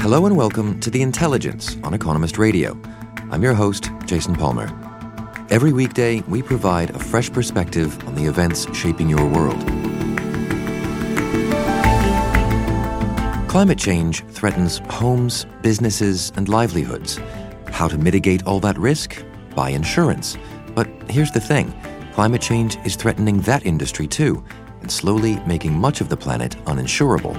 Hello and welcome to The Intelligence on Economist Radio. I'm your host, Jason Palmer. Every weekday, we provide a fresh perspective on the events shaping your world. Climate change threatens homes, businesses, and livelihoods. How to mitigate all that risk? Buy insurance. But here's the thing. Climate change is threatening that industry too, and slowly making much of the planet uninsurable.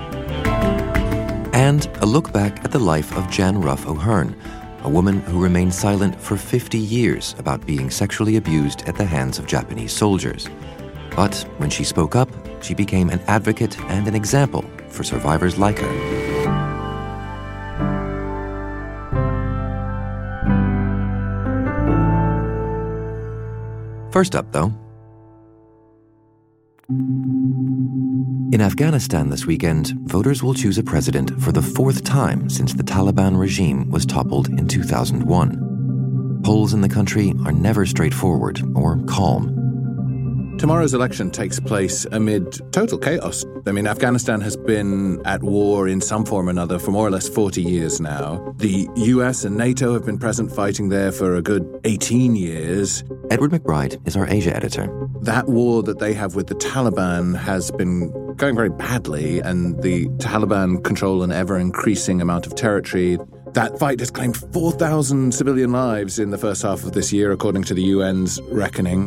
And a look back at the life of Jan Ruff O'Herne, a woman who remained silent for 50 years about being sexually abused at the hands of Japanese soldiers. But when she spoke up, she became an advocate and an example for survivors like her. First up, though. In Afghanistan this weekend, voters will choose a president for the fourth time since the Taliban regime was toppled in 2001. Polls in the country are never straightforward or calm. Tomorrow's election takes place amid total chaos. I mean, Afghanistan has been at war in some form or another for more or less 40 years now. The US and NATO have been present fighting there for a good 18 years. Edward McBride is our Asia editor. That war that they have with the Taliban has been going very badly, and the Taliban control an ever-increasing amount of territory. That fight has claimed 4,000 civilian lives in the first half of this year, according to the UN's reckoning.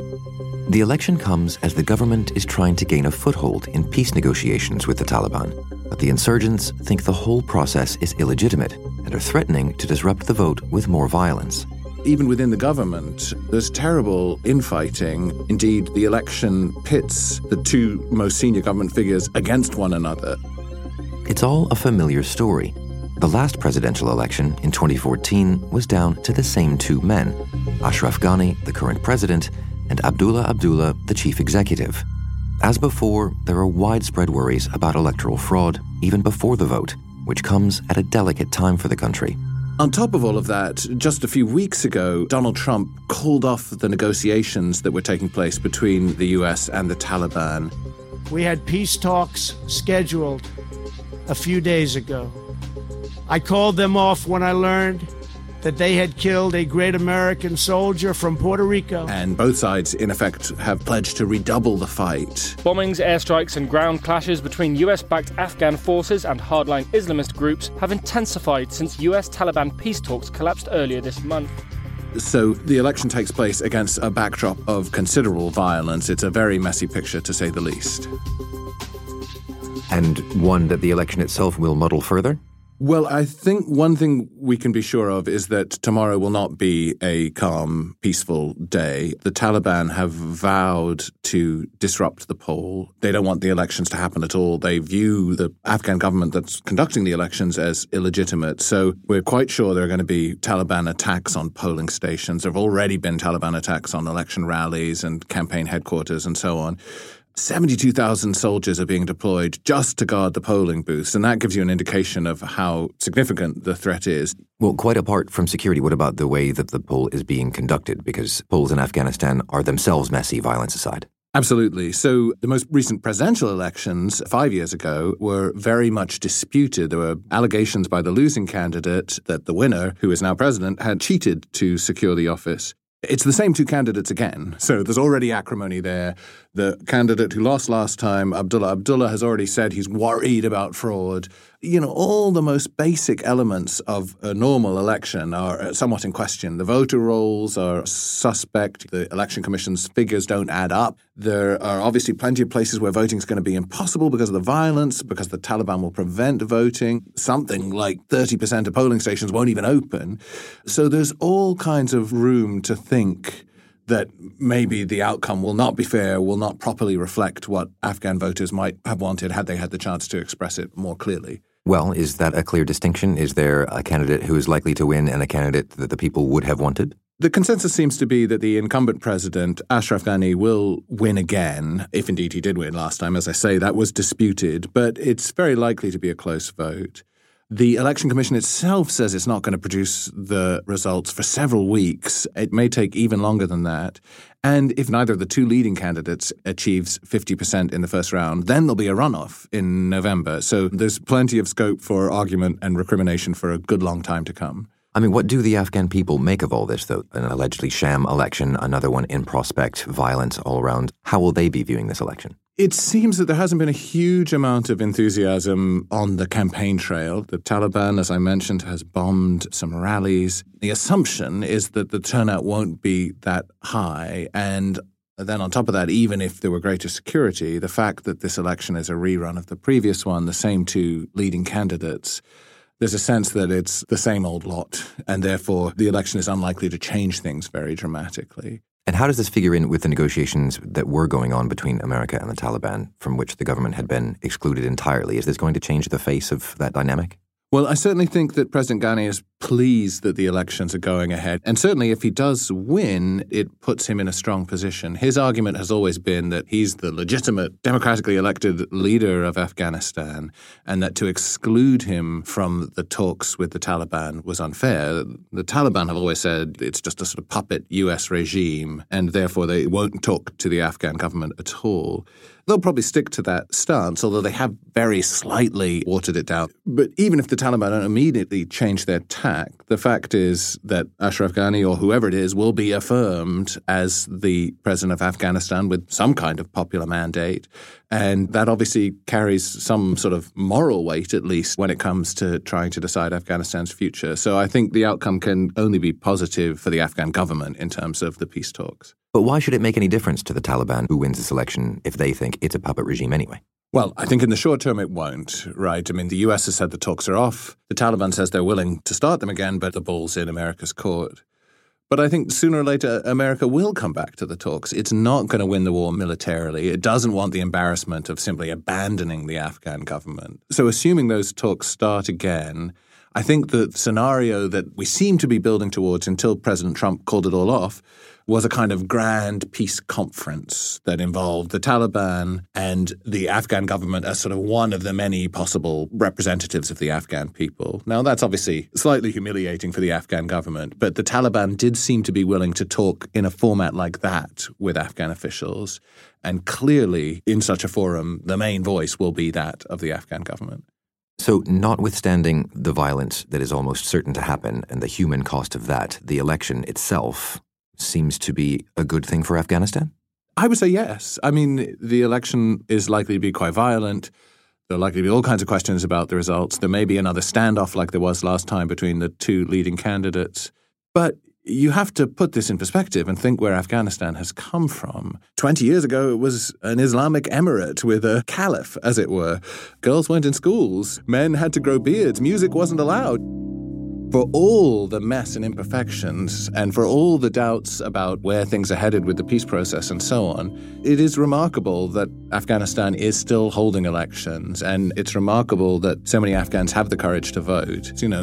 The election comes as the government is trying to gain a foothold in peace negotiations with the Taliban. But the insurgents think the whole process is illegitimate and are threatening to disrupt the vote with more violence. Even within the government, there's terrible infighting. Indeed, the election pits the two most senior government figures against one another. It's all a familiar story. The last presidential election in 2014 was down to the same two men, Ashraf Ghani, the current president, and Abdullah Abdullah, the chief executive. As before, there are widespread worries about electoral fraud, even before the vote, which comes at a delicate time for the country. On top of all of that, just a few weeks ago, Donald Trump called off the negotiations that were taking place between the U.S. and the Taliban. We had peace talks scheduled a few days ago. I called them off when I learned that they had killed a great American soldier from Puerto Rico. And both sides, in effect, have pledged to redouble the fight. Bombings, airstrikes and ground clashes between US-backed Afghan forces and hardline Islamist groups have intensified since US-Taliban peace talks collapsed earlier this month. So the election takes place against a backdrop of considerable violence. It's a very messy picture, to say the least. And one that the election itself will muddle further? Well, I think one thing we can be sure of is that tomorrow will not be a calm, peaceful day. The Taliban have vowed to disrupt the poll. They don't want the elections to happen at all. They view the Afghan government that's conducting the elections as illegitimate. So we're quite sure there are going to be Taliban attacks on polling stations. There have already been Taliban attacks on election rallies and campaign headquarters and so on. 72,000 soldiers are being deployed just to guard the polling booths, and that gives you an indication of how significant the threat is. Well, quite apart from security, what about the way that the poll is being conducted? Because polls in Afghanistan are themselves messy, violence aside. Absolutely. So the most recent presidential elections 5 years ago were very much disputed. There were allegations by the losing candidate that the winner, who is now president, had cheated to secure the office. It's the same two candidates again, so there's already acrimony there. The candidate who lost last time, Abdullah Abdullah, has already said he's worried about fraud. You know, all the most basic elements of a normal election are somewhat in question. The voter rolls are suspect. The Election Commission's figures don't add up. There are obviously plenty of places where voting is going to be impossible because of the violence, because the Taliban will prevent voting. Something like 30% of polling stations won't even open. So there's all kinds of room to think that maybe the outcome will not be fair, will not properly reflect what Afghan voters might have wanted had they had the chance to express it more clearly. Well, is that a clear distinction? Is there a candidate who is likely to win and a candidate that the people would have wanted? The consensus seems to be that the incumbent president, Ashraf Ghani, will win again, if indeed he did win last time. As I say, that was disputed, but it's very likely to be a close vote. The Election Commission itself says it's not going to produce the results for several weeks. It may take even longer than that. And if neither of the two leading candidates achieves 50% in the first round, then there'll be a runoff in November. So there's plenty of scope for argument and recrimination for a good long time to come. I mean, what do the Afghan people make of all this, though? An allegedly sham election, another one in prospect, violence all around. How will they be viewing this election? It seems that there hasn't been a huge amount of enthusiasm on the campaign trail. The Taliban, as I mentioned, has bombed some rallies. The assumption is that the turnout won't be that high. And then on top of that, even if there were greater security, the fact that this election is a rerun of the previous one, the same two leading candidates, there's a sense that it's the same old lot. And therefore, the election is unlikely to change things very dramatically. And how does this figure in with the negotiations that were going on between America and the Taliban, from which the government had been excluded entirely? Is this going to change the face of that dynamic? Well, I certainly think that President Ghani is pleased that the elections are going ahead. And certainly if he does win, it puts him in a strong position. His argument has always been that he's the legitimate, democratically elected leader of Afghanistan, and that to exclude him from the talks with the Taliban was unfair. The Taliban have always said it's just a sort of puppet U.S. regime, and therefore they won't talk to the Afghan government at all. They'll probably stick to that stance, although they have very slightly watered it down. But even if the Taliban don't immediately change their tack, the fact is that Ashraf Ghani or whoever it is will be affirmed as the president of Afghanistan with some kind of popular mandate. And that obviously carries some sort of moral weight, at least, when it comes to trying to decide Afghanistan's future. So I think the outcome can only be positive for the Afghan government in terms of the peace talks. But why should it make any difference to the Taliban who wins this election if they think it's a puppet regime anyway? Well, I think in the short term it won't, right? I mean, the US has said the talks are off. The Taliban says they're willing to start them again, but the ball's in America's court. But I think sooner or later, America will come back to the talks. It's not going to win the war militarily. It doesn't want the embarrassment of simply abandoning the Afghan government. So assuming those talks start again, I think the scenario that we seem to be building towards until President Trump called it all off was a kind of grand peace conference that involved the Taliban and the Afghan government as sort of one of the many possible representatives of the Afghan people. Now, that's obviously slightly humiliating for the Afghan government, but the Taliban did seem to be willing to talk in a format like that with Afghan officials. And clearly, in such a forum, the main voice will be that of the Afghan government. So notwithstanding the violence that is almost certain to happen and the human cost of that, the election itself seems to be a good thing for Afghanistan? I would say yes. I mean, the election is likely to be quite violent. There are likely to be all kinds of questions about the results. There may be another standoff like there was last time between the two leading candidates. But you have to put this in perspective and think where Afghanistan has come from. 20 years ago, it was an Islamic emirate with a caliph, as it were. Girls weren't in schools. Men had to grow beards. Music wasn't allowed. For all the mess and imperfections, and for all the doubts about where things are headed with the peace process and so on, it is remarkable that Afghanistan is still holding elections, and it's remarkable that so many Afghans have the courage to vote. You know,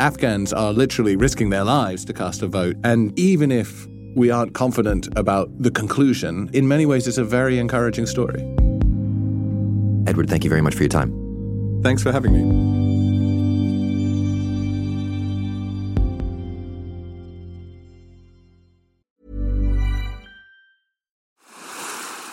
Afghans are literally risking their lives to cast a vote, and even if we aren't confident about the conclusion, in many ways it's a very encouraging story. Edward, thank you very much for your time. Thanks for having me.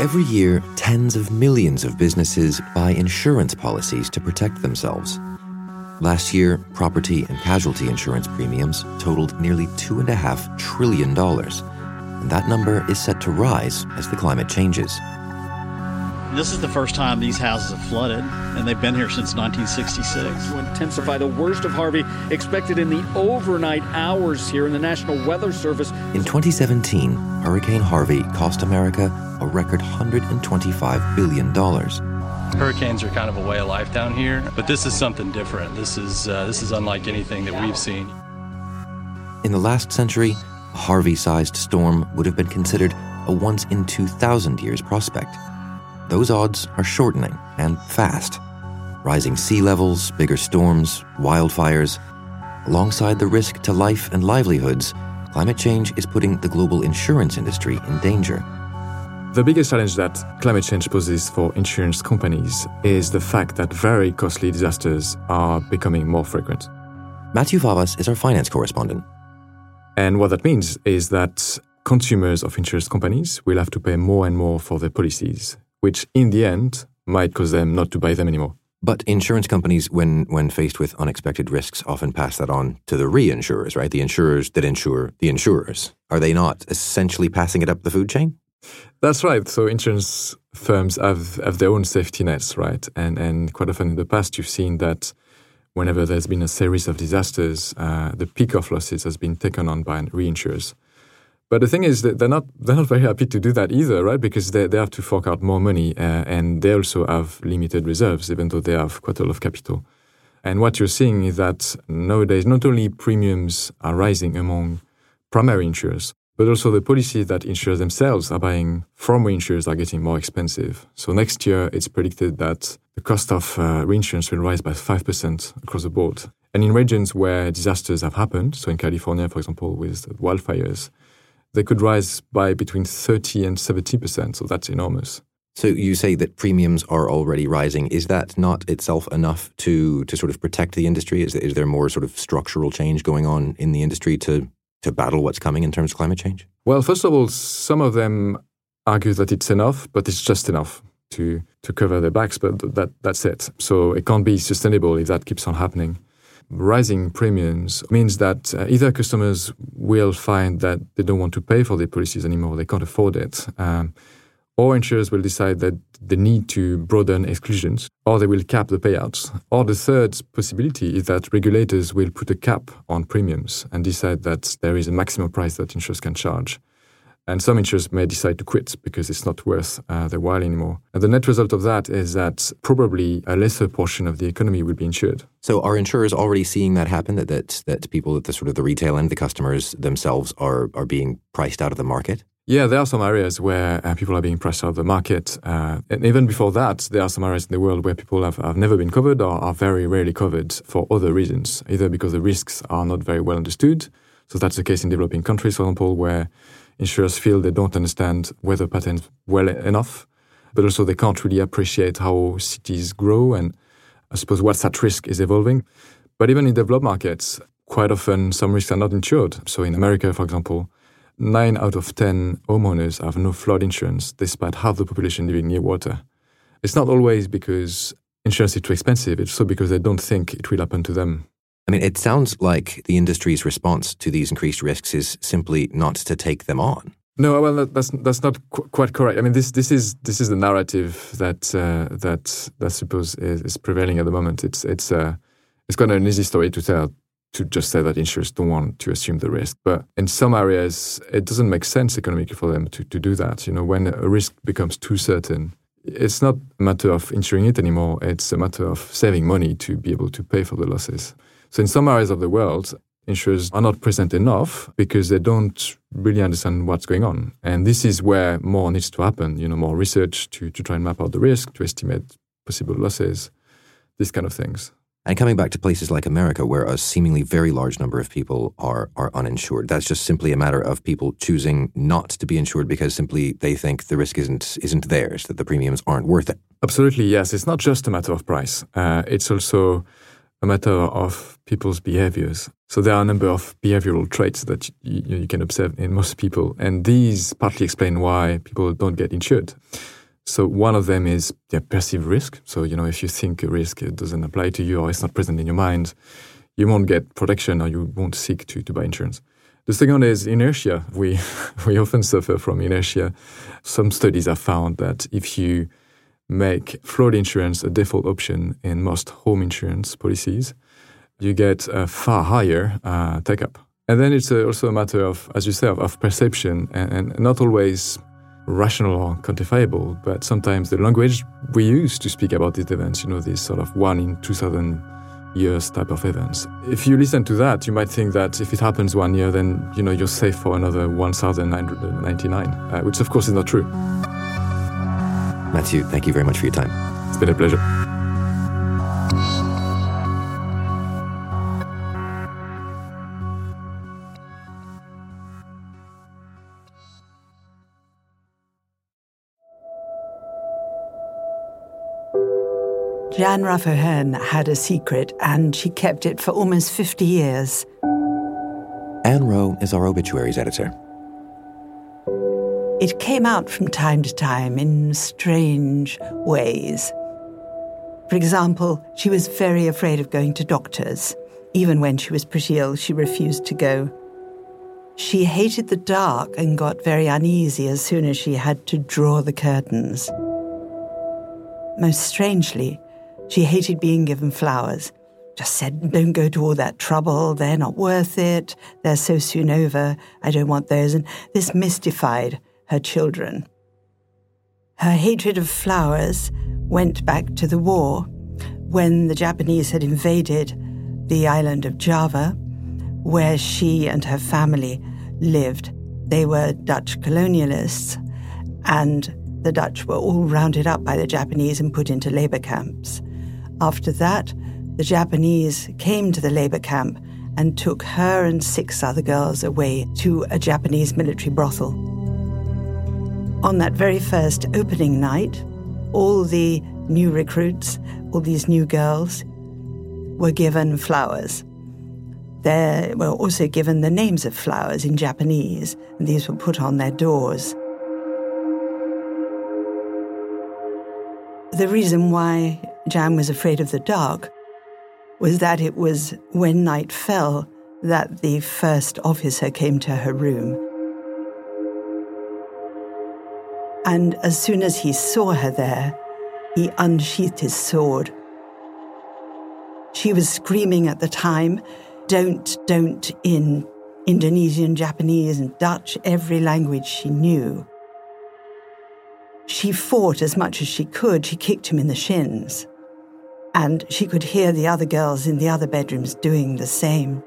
Every year, tens of millions of businesses buy insurance policies to protect themselves. Last year, property and casualty insurance premiums totaled nearly $2.5 trillion, and that number is set to rise as the climate changes. This is the first time these houses have flooded, and they've been here since 1966. To intensify the worst of Harvey, expected in the overnight hours here in the National Weather Service. In 2017, Hurricane Harvey cost America a record $125 billion. Hurricanes are kind of a way of life down here, but this is something different. This is unlike anything that we've seen. In the last century, a Harvey-sized storm would have been considered a once-in-2,000-years prospect. Those odds are shortening, and fast. Rising sea levels, bigger storms, wildfires. Alongside the risk to life and livelihoods, climate change is putting the global insurance industry in danger. The biggest challenge that climate change poses for insurance companies is the fact that very costly disasters are becoming more frequent. Matthew Favas is our finance correspondent. And what that means is that consumers of insurance companies will have to pay more and more for their policies, which in the end might cause them not to buy them anymore. But insurance companies, when faced with unexpected risks, often pass that on to the reinsurers, right? The insurers that insure the insurers. Are they not essentially passing it up the food chain? That's right. So insurance firms have their own safety nets, right? And quite often in the past, you've seen that whenever there's been a series of disasters, the peak of losses has been taken on by reinsurers. But the thing is that they're not very happy to do that either, right? Because they have to fork out more money and they also have limited reserves, even though they have quite a lot of capital. And what you're seeing is that nowadays, not only premiums are rising among primary insurers, but also the policies that insurers themselves are buying from reinsurers are getting more expensive. So next year, it's predicted that the cost of reinsurance will rise by 5% across the board. And in regions where disasters have happened, so in California, for example, with wildfires, they could rise by between 30 and 70%, so that's enormous. So you say that premiums are already rising. Is that not itself enough to sort of protect the industry? Is there more sort of structural change going on in the industry to battle what's coming in terms of climate change? Well, first of all, some of them argue that it's enough, but it's just enough to cover their backs, but that's it. So it can't be sustainable if that keeps on happening. Rising premiums means that either customers will find that they don't want to pay for their policies anymore, they can't afford it, or insurers will decide that they need to broaden exclusions, or they will cap the payouts. Or the third possibility is that regulators will put a cap on premiums and decide that there is a maximum price that insurers can charge. And some insurers may decide to quit because it's not worth their while anymore. And the net result of that is that probably a lesser portion of the economy will be insured. So are insurers already seeing that happen, that people at the sort of the retail end, the customers themselves, are being priced out of the market? Yeah, there are some areas where people are being priced out of the market. And even before that, there are some areas in the world where people have never been covered or are very rarely covered for other reasons, either because the risks are not very well understood. So that's the case in developing countries, for example, where insurers feel they don't understand weather patterns well enough, but also they can't really appreciate how cities grow and I suppose what's at risk is evolving. But even in developed markets, quite often some risks are not insured. So in America, for example, 9 out of 10 homeowners have no flood insurance, despite half the population living near water. It's not always because insurance is too expensive, it's also because they don't think it will happen to them. I mean, it sounds like the industry's response to these increased risks is simply not to take them on. No, well, that's not quite correct. I mean, this is the narrative that I suppose is prevailing at the moment. It's quite an easy story to tell, to just say that insurers don't want to assume the risk. But in some areas, it doesn't make sense economically for them to do that. You know, when a risk becomes too certain, it's not a matter of insuring it anymore. It's a matter of saving money to be able to pay for the losses. So in some areas of the world, insurers are not present enough because they don't really understand what's going on. And this is where more needs to happen, you know, more research to try and map out the risk, to estimate possible losses, these kind of things. And coming back to places like America, where a seemingly very large number of people are uninsured, that's just simply a matter of people choosing not to be insured because simply they think the risk isn't theirs, that the premiums aren't worth it. Absolutely, yes. It's not just a matter of price. It's also a matter of people's behaviors. So there are a number of behavioral traits that you can observe in most people, and these partly explain why people don't get insured. So one of them is the perceived risk. So, you know, if you think a risk doesn't apply to you or it's not present in your mind, you won't get protection or you won't seek to buy insurance. The second is inertia. We often suffer from inertia. Some studies have found that if you make flood insurance a default option in most home insurance policies, you get a far higher take-up. And then it's also a matter of, as you say, of perception and not always rational or quantifiable, but sometimes the language we use to speak about these events, you know, these sort of 1 in 2,000 years type of events. If you listen to that, you might think that if it happens 1 year, then, you know, you're safe for another 1,999, which of course is not true. Matthew, thank you very much for your time. It's been a pleasure. Jan Ruff O'Herne had a secret, and she kept it for almost 50 years. Anne Rowe is our obituaries editor. It came out from time to time in strange ways. For example, she was very afraid of going to doctors. Even when she was pretty ill, she refused to go. She hated the dark and got very uneasy as soon as she had to draw the curtains. Most strangely, she hated being given flowers. Just said, don't go to all that trouble, they're not worth it, they're so soon over, I don't want those. And this mystified her children. Her hatred of flowers went back to the war, when the Japanese had invaded the island of Java, where she and her family lived. They were Dutch colonialists, and the Dutch were all rounded up by the Japanese and put into labor camps. After that, the Japanese came to the labor camp and took her and 6 other girls away to a Japanese military brothel. On that very first opening night, all the new recruits, all these new girls, were given flowers. They were also given the names of flowers in Japanese, and these were put on their doors. The reason why Jan was afraid of the dark was that it was when night fell that the first officer came to her room. And as soon as he saw her there, he unsheathed his sword. She was screaming at the time, don't, in Indonesian, Japanese, and Dutch, every language she knew. She fought as much as she could. She kicked him in the shins. And she could hear the other girls in the other bedrooms doing the same.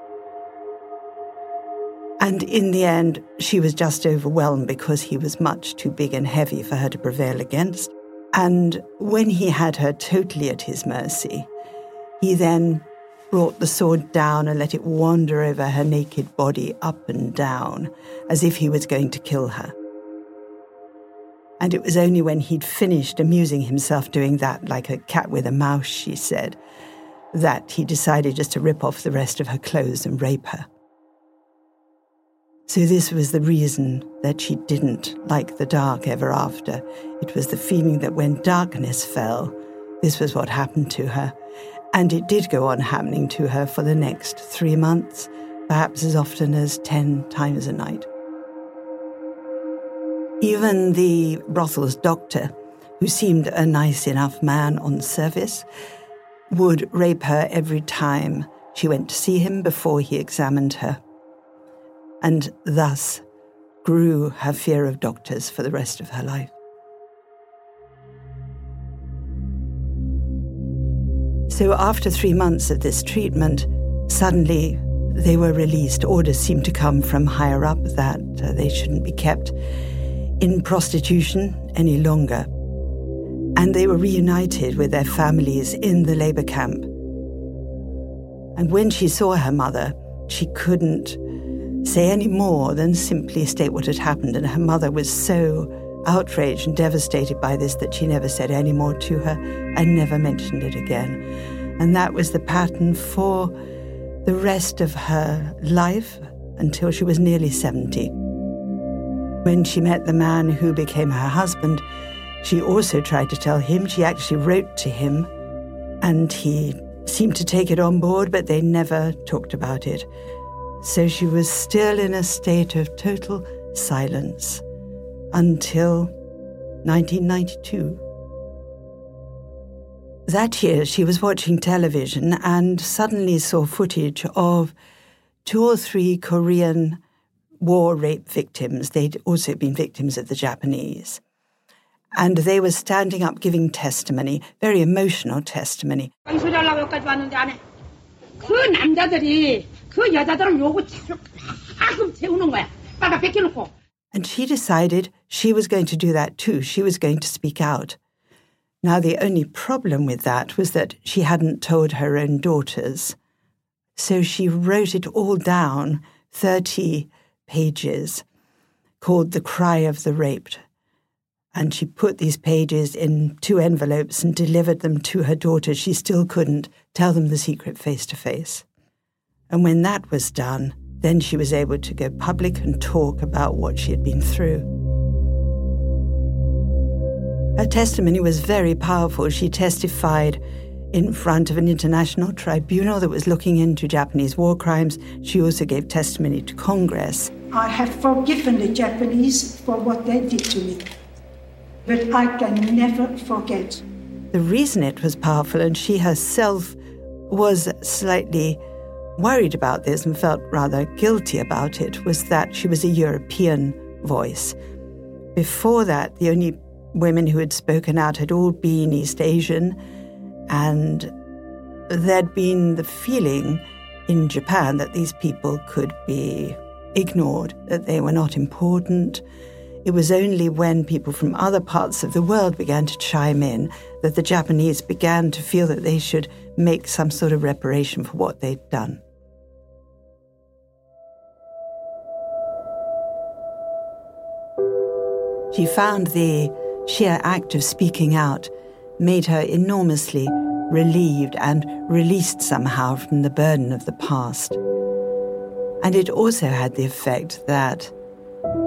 And in the end, she was just overwhelmed because he was much too big and heavy for her to prevail against. And when he had her totally at his mercy, he then brought the sword down and let it wander over her naked body up and down, as if he was going to kill her. And it was only when he'd finished amusing himself doing that, like a cat with a mouse, she said, that he decided just to rip off the rest of her clothes and rape her. So this was the reason that she didn't like the dark ever after. It was the feeling that when darkness fell, this was what happened to her. And it did go on happening to her for the next 3 months, perhaps as often as 10 times a night. Even the brothel's doctor, who seemed a nice enough man on service, would rape her every time she went to see him before he examined her, and thus grew her fear of doctors for the rest of her life. So after 3 months of this treatment, suddenly they were released. Orders seemed to come from higher up that they shouldn't be kept in prostitution any longer. And they were reunited with their families in the labor camp. And when she saw her mother, she couldn't say any more than simply state what had happened. And her mother was so outraged and devastated by this that she never said any more to her and never mentioned it again. And that was the pattern for the rest of her life until she was nearly 70. When she met the man who became her husband, She also tried to tell him. She actually wrote to him, and he seemed to take it on board, but they never talked about it. So she was still in a state of total silence until 1992. That year, she was watching television and suddenly saw footage of 2 or 3 Korean war rape victims. They'd also been victims of the Japanese. And they were standing up giving testimony, very emotional testimony. And she decided she was going to do that too. She was going to speak out. Now, the only problem with that was that she hadn't told her own daughters. So she wrote it all down, 30 pages, called The Cry of the Raped. And she put these pages in 2 envelopes and delivered them to her daughter. She still couldn't tell them the secret face to face. And when that was done, then she was able to go public and talk about what she had been through. Her testimony was very powerful. She testified in front of an international tribunal that was looking into Japanese war crimes. She also gave testimony to Congress. I have forgiven the Japanese for what they did to me, but I can never forget. The reason it was powerful, and she herself was slightly worried about this and felt rather guilty about it, was that she was a European voice. Before that, the only women who had spoken out had all been East Asian, and there'd been the feeling in Japan that these people could be ignored, that they were not important. It was only when people from other parts of the world began to chime in that the Japanese began to feel that they should make some sort of reparation for what they'd done. She found the sheer act of speaking out made her enormously relieved and released somehow from the burden of the past. And it also had the effect that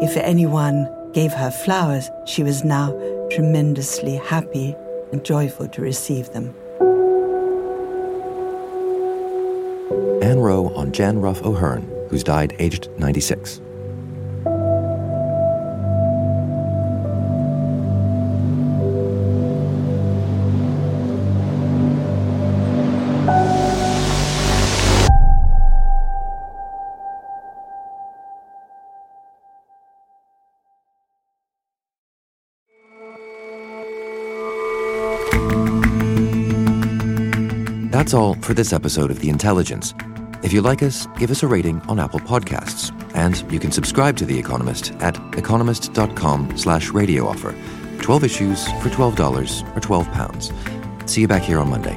if anyone gave her flowers, she was now tremendously happy and joyful to receive them. Anne Rowe on Jan Ruff O'Herne, who's died aged 96. That's all for this episode of The Intelligence. If you like us, give us a rating on Apple Podcasts. And you can subscribe to The Economist at economist.com/radio offer. 12 issues for $12 or £12. See you back here on Monday.